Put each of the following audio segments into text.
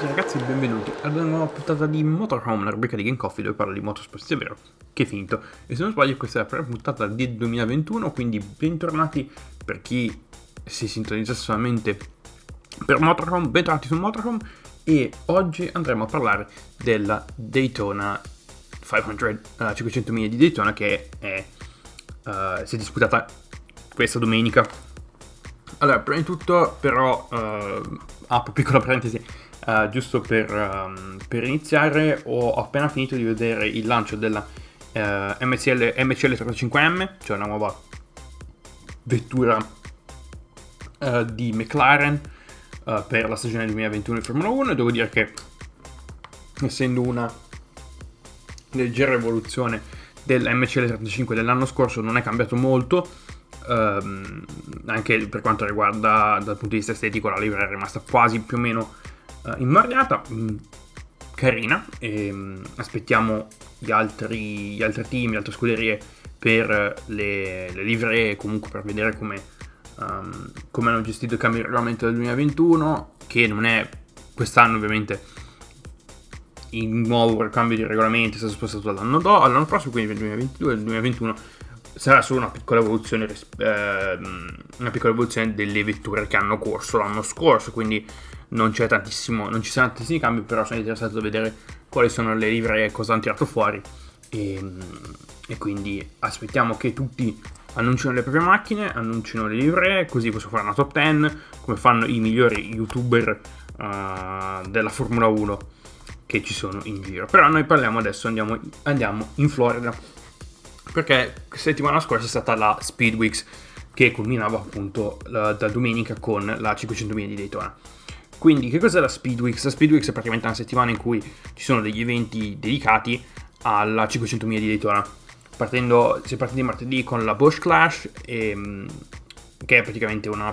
Ragazzi, benvenuti ad una nuova puntata di Motorhome, la rubrica di Game Coffee dove parla di motorsport, se è vero che è finito. E se non sbaglio questa è la prima puntata del 2021, quindi bentornati per chi si sintonizza solamente per Motorhome, bentornati su Motorhome. E oggi andremo a parlare della Daytona 500, 500 miglia di Daytona che si è disputata questa domenica. Allora, prima di tutto però, piccola parentesi, giusto per iniziare, ho appena finito di vedere il lancio della MCL35M, cioè una nuova vettura di McLaren per la stagione 2021 in Formula 1, e devo dire che, essendo una leggera evoluzione della MCL35 dell'anno scorso, non è cambiato molto. Anche per quanto riguarda dal punto di vista estetico, la livrea è rimasta quasi più o meno invariata, carina, e aspettiamo gli altri team, le altre scuderie per le livree, comunque per vedere come hanno gestito il cambio di regolamento del 2021, che non è quest'anno ovviamente il nuovo cambio di regolamento, è stato spostato all'anno prossimo, quindi nel 2022 e nel 2021 sarà solo una piccola evoluzione delle vetture che hanno corso l'anno scorso, quindi non ci sono tantissimi cambi, però sono interessato a vedere quali sono le livree e cosa hanno tirato fuori, e quindi aspettiamo che tutti annunciano le proprie macchine, annunciano le livree, così posso fare una top 10 come fanno i migliori youtuber della Formula 1 che ci sono in giro. Però noi parliamo adesso, andiamo in Florida, perché settimana scorsa è stata la Speedweeks, che culminava appunto da domenica con la 500 miglia di Daytona. Quindi che cos'è la Speedweeks? La Speedweeks è praticamente una settimana in cui ci sono degli eventi dedicati alla 500 miglia di Daytona. Si è partiti martedì con la Busch Clash, che è praticamente una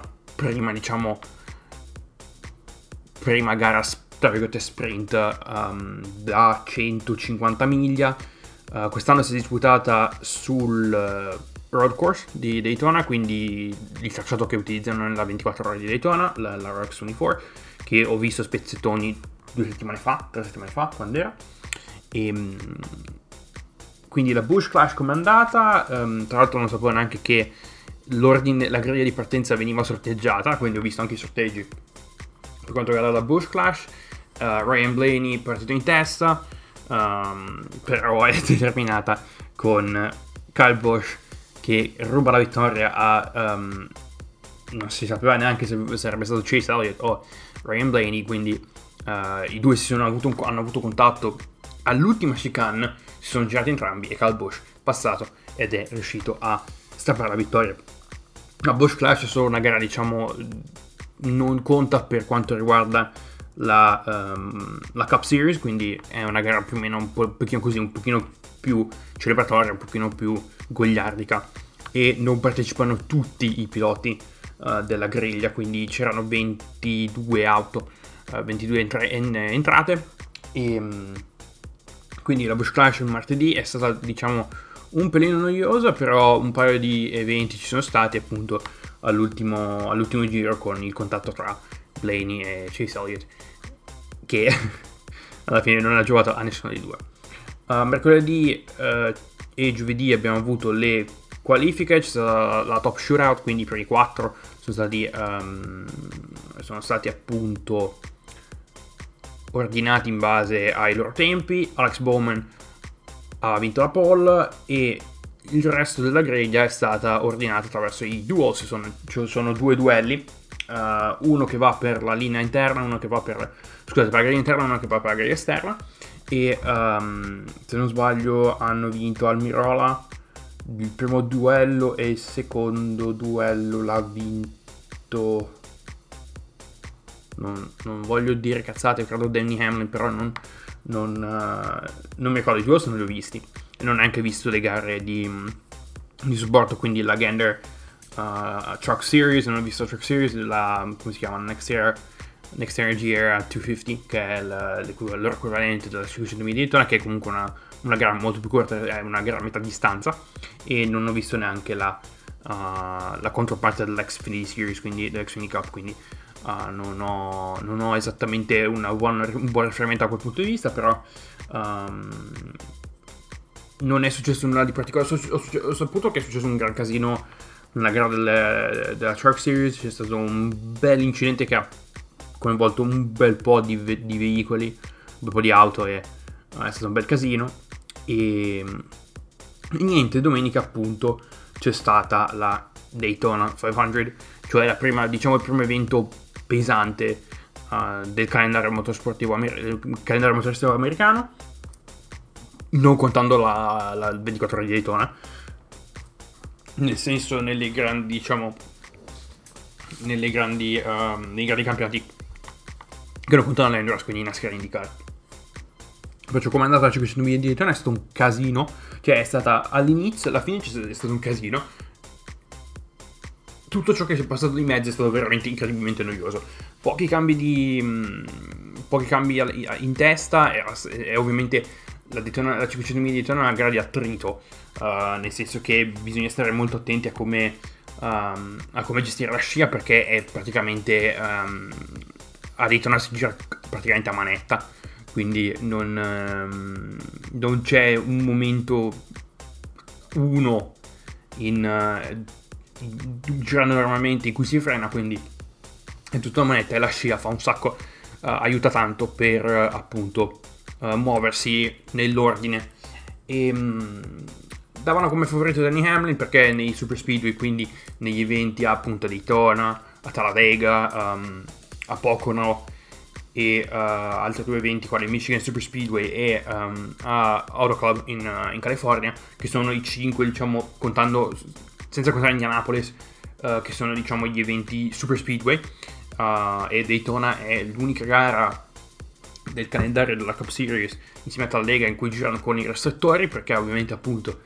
prima gara tra virgolette sprint da 150 miglia. Quest'anno si è disputata sul road course di Daytona, quindi il tracciato che utilizzano nella 24 ore di Daytona, la Rolex 24, che ho visto spezzettoni 3 settimane fa, quando era. Quindi la Busch Clash com'è andata? Tra l'altro non sapevo neanche che la griglia di partenza veniva sorteggiata, quindi ho visto anche i sorteggi per quanto riguarda la Busch Clash. Ryan Blaney partito in testa, però è determinata con Kyle Busch che ruba la vittoria a non si sapeva neanche se sarebbe stato Chase Elliott o Ryan Blaney, quindi i due hanno avuto contatto all'ultima chicane, si sono girati entrambi e Kyle Busch passato ed è riuscito a strappare la vittoria. La Busch Clash è solo una gara, diciamo, non conta per quanto riguarda la Cup Series, quindi è una gara più o meno un pochino più celebratoria, un pochino più gogliardica, e non partecipano tutti i piloti della griglia, quindi c'erano 22 auto, 22 entrate, e quindi la Busch Clash il martedì è stata, diciamo, un pelino noiosa, però un paio di eventi ci sono stati appunto all'ultimo giro con il contatto tra Blaney e Chase Elliott, che alla fine non ha giocato a nessuno dei due. Mercoledì e giovedì abbiamo avuto le qualifiche, c'è stata la top shootout, quindi per i 4 sono stati appunto ordinati in base ai loro tempi. Alex Bowman ha vinto la pole e il resto della griglia è stata ordinata attraverso i duels, ci sono due duelli. Uno che va per la linea interna, per la griglia interna, uno che va per la griglia esterna, e se non sbaglio hanno vinto Almirola il primo duello e il secondo duello l'ha vinto, non voglio dire cazzate, credo Denny Hamlin, però non mi ricordo i duelli, non li ho visti, e non ho neanche visto le gare di supporto, quindi la Gander Truck Series, non ho visto Truck Series, come si chiama, Next Energy Era 250, che è loro equivalente della 500 miglia di Daytona, che è comunque una gara molto più corta, è una gara a metà distanza, e non ho visto neanche la controparte dell'Xfinity Series, quindi dell'Xfinity Cup, quindi non ho esattamente un buon riferimento a quel punto di vista, però non è successo nulla di particolare. Ho saputo che è successo un gran casino nella gara della Truck Series. C'è stato un bel incidente che ha coinvolto un bel po' di veicoli, un bel po' di auto, e è stato un bel casino. E niente, domenica appunto c'è stata la Daytona 500, cioè il primo evento pesante del calendario motorsportivo americano, non contando la 24 ore di Daytona, nel senso nelle grandi, nei grandi campionati che non contano l'endurance, quindi NASCAR e IndyCar. Perciò come è andata la 500 miglia di Daytona è stato un casino, cioè è stata all'inizio, alla fine è stato un casino. Tutto ciò che è passato di mezzo è stato veramente incredibilmente noioso. Pochi cambi in testa, e ovviamente la 500 miglia di Daytona è una gara di attrito, nel senso che bisogna stare molto attenti a come gestire la scia, perché è praticamente a Daytona si gira praticamente a manetta, quindi non c'è un momento uno girando normalmente in cui si frena, quindi è tutta una manetta, e la scia fa un sacco, aiuta tanto per appunto muoversi nell'ordine. E davano come favorito Denny Hamlin, perché nei Super Speedway, quindi negli eventi appunto a Daytona, a Talladega, a Pocono e altri due eventi quali Michigan Super Speedway e a Auto Club in California, che sono i 5 senza contare Indianapolis, che sono gli eventi Super Speedway, e Daytona è l'unica gara del calendario della Cup Series insieme a Talladega in cui girano con i restrittori, perché ovviamente appunto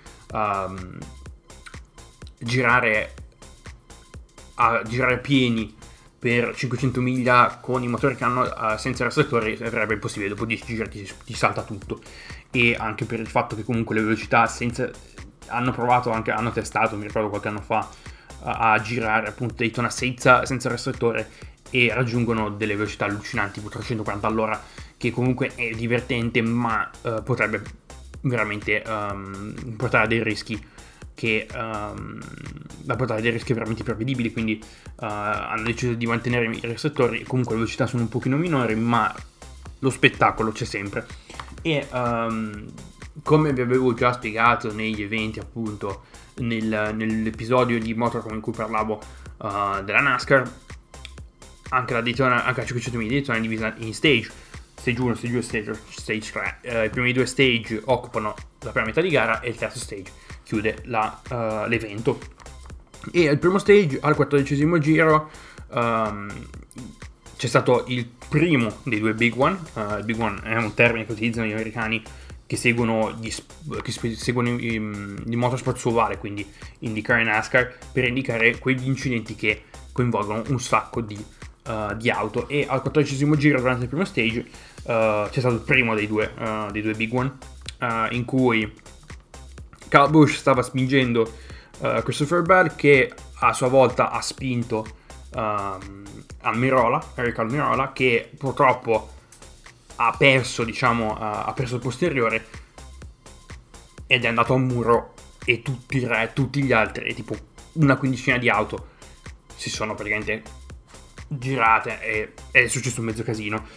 girare pieni per 500 miglia con i motori che hanno senza restrittori sarebbe impossibile, dopo 10 giri ti salta tutto, e anche per il fatto che comunque le velocità hanno testato, mi ricordo qualche anno fa, a girare appunto Daytona senza restritore, e raggiungono delle velocità allucinanti, tipo 340 all'ora, che comunque è divertente, ma potrebbe veramente portare a dei rischi veramente imprevedibili, quindi hanno deciso di mantenere i restrittori. Comunque le velocità sono un pochino minori, ma lo spettacolo c'è sempre. E come vi avevo già spiegato negli eventi, appunto nell'episodio di Motorhome in cui parlavo della NASCAR, anche la Daytona, anche la 500 miglia di Daytona è divisa in stage 1, stage 2, stage 3. I primi due stage occupano la prima metà di gara, e il terzo stage chiude l'evento. E al primo stage, al 14° giro, c'è stato il primo dei due big one. Il big one è un termine che utilizzano gli americani che seguono il motorsport su ovale, quindi IndyCar e NASCAR, per indicare quegli incidenti che coinvolgono un sacco di auto. E al 14° giro, durante il primo stage, c'è stato il primo dei due big one, in cui Kyle Busch stava spingendo Christopher Bell, che a sua volta ha spinto Aric Almirola, che purtroppo ha perso il posteriore ed è andato a un muro, e tutti gli altri, e tipo una quindicina di auto si sono praticamente girate, e è successo un mezzo casino,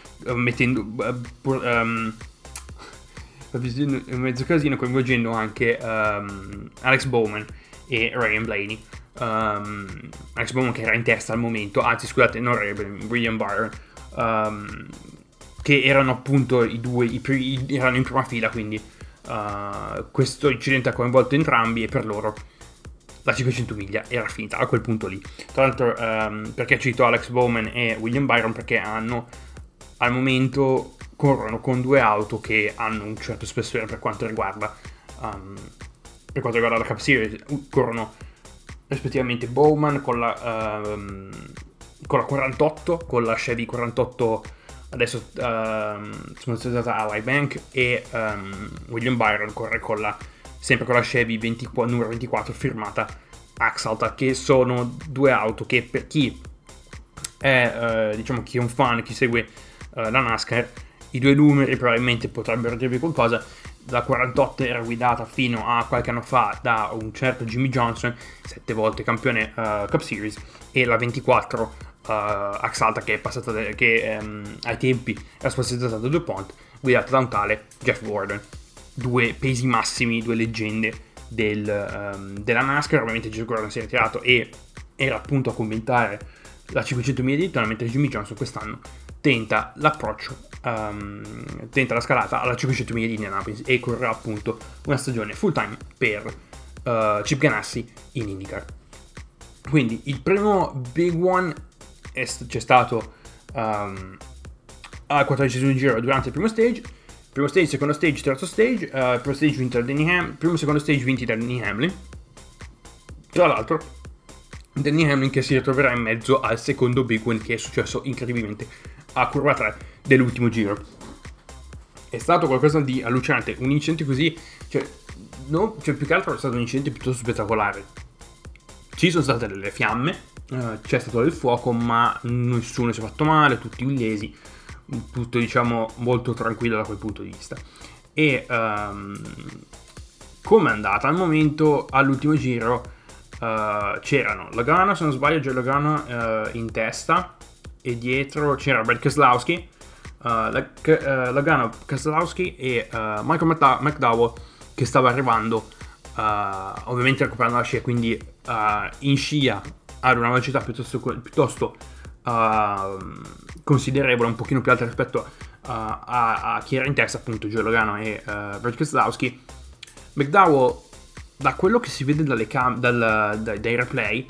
coinvolgendo anche Alex Bowman e Ryan Blaney. Alex Bowman, che era in testa al momento, anzi scusate, non Ryan Blaney, William Byron, che erano appunto erano in prima fila, quindi questo incidente ha coinvolto entrambi, e per loro la 500 miglia era finita a quel punto lì. Tra l'altro, perché cito Alex Bowman e William Byron? Perché al momento corrono con due auto che hanno un certo spessore per quanto riguarda la Cup Series. Corrono rispettivamente Bowman con la 48, con la Chevy 48, adesso sponsorizzata Ally Bank, e William Byron corre sempre con la Chevy numero 24, firmata Axalta, che sono due auto che, per chi è diciamo chi è un fan, chi segue la NASCAR, i due numeri probabilmente potrebbero dirvi qualcosa. La 48 era guidata fino a qualche anno fa da un certo Jimmie Johnson, 7 volte campione Cup Series, e la 24 Axalta, che è passata ai tempi era sponsorizzata da DuPont, guidata da un tale Jeff Gordon. Due pesi massimi, due leggende della NASCAR. Ovviamente Jeff Gordon si è ritirato e era appunto a commentare la 500 miglia di Daytona, mentre Jimmie Johnson quest'anno tenta l'approccio, tenta la scalata alla 500 miglia di Indianapolis e correrà appunto una stagione full time per Chip Ganassi in IndyCar. Quindi il primo Big One c'è stato al 14° giro durante il primo stage, secondo stage, terzo stage. Primo stage vinto da Denny Hamlin, primo e secondo stage vinti da Denny Hamlin. Tra l'altro Denny Hamlin che si ritroverà in mezzo al secondo Big One, che è successo incredibilmente a curva 3 dell'ultimo giro. È stato qualcosa di allucinante, un incidente così, più che altro è stato un incidente piuttosto spettacolare. Ci sono state delle fiamme, c'è stato del fuoco, ma nessuno si è fatto male, tutti illesi, tutto diciamo molto tranquillo da quel punto di vista. E come è andata al momento, all'ultimo giro c'erano Logano, se non sbaglio c'è Logano in testa, e dietro c'era Brad Keselowski, Logano, Keselowski e Michael McDowell, che stava arrivando ovviamente recuperando la scia, quindi in scia ad una velocità piuttosto considerevole, un pochino più alta rispetto a chi era in testa, appunto Joe Logano e Brad Keselowski. McDowell, da quello che si vede dalle dai replay,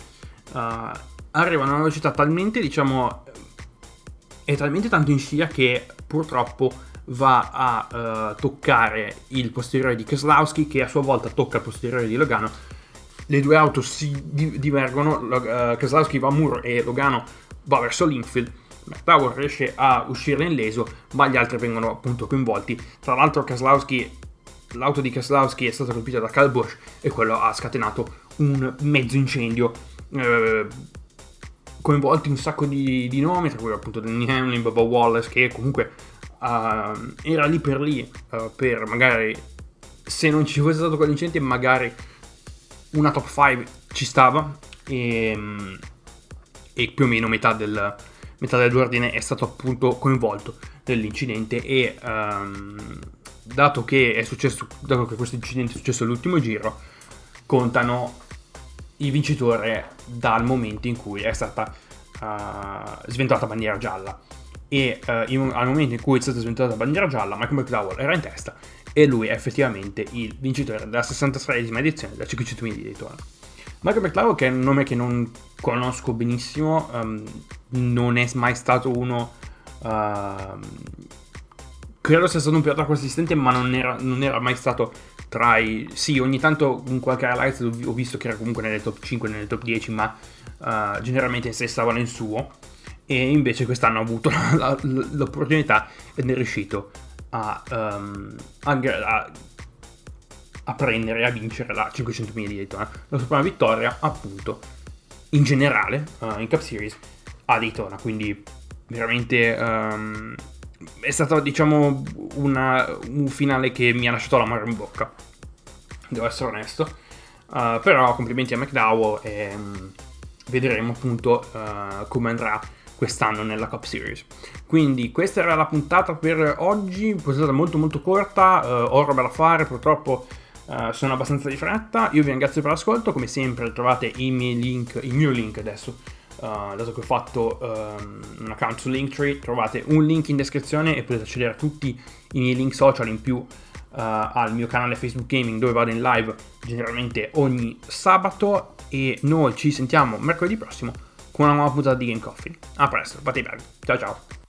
arriva a una velocità talmente, diciamo, è talmente tanto in scia che purtroppo va a toccare il posteriore di Keselowski, che a sua volta tocca il posteriore di Logano. Le due auto si divergono, Keselowski va a muro e Logano va verso l'infield. McDowell riesce a uscirne illeso, ma gli altri vengono appunto coinvolti. Tra l'altro l'auto di Keselowski è stata colpita da Kyle Busch e quello ha scatenato un mezzo incendio, coinvolti un sacco di nomi, tra cui appunto Denny Hamlin, Bubba Wallace, che comunque era lì per lì, per magari, se non ci fosse stato quell'incidente, magari una top 5 ci stava, e più o meno metà dell'ordine è stato appunto coinvolto nell'incidente. E dato che questo incidente è successo all'ultimo giro, contano il vincitore dal momento in cui è stata sventolata bandiera gialla. E al momento in cui è stata sventolata bandiera gialla, Michael McDowell era in testa e lui è effettivamente il vincitore della 63esima edizione della 500 miglia di Daytona. Michael McDowell, che è un nome che non conosco benissimo, non è mai stato uno... credo sia stato un pilota consistente, ma non era mai stato tra i... Sì, ogni tanto in qualche highlight ho visto che era comunque nelle top 5, nelle top 10, ma generalmente se stava nel suo. E invece quest'anno ha avuto l'opportunità ed è riuscito a prendere e a vincere la 500 miglia di Daytona. La sua prima vittoria, appunto, in generale, in Cup Series, a Daytona. Quindi veramente... è stato, diciamo, un finale che mi ha lasciato l'amaro in bocca, devo essere onesto, però complimenti a McDowell e vedremo appunto come andrà quest'anno nella Cup Series. Quindi questa era la puntata per oggi, puntata molto molto corta, ho roba da fare purtroppo, sono abbastanza di fretta. Io vi ringrazio per l'ascolto, come sempre trovate il mio link adesso. Dato che ho fatto un account su Linktree, trovate un link in descrizione e potete accedere a tutti i miei link social, in più al mio canale Facebook Gaming, dove vado in live generalmente ogni sabato. E noi ci sentiamo mercoledì prossimo con una nuova puntata di Game Coffee. A presto, fate i bravi, ciao ciao.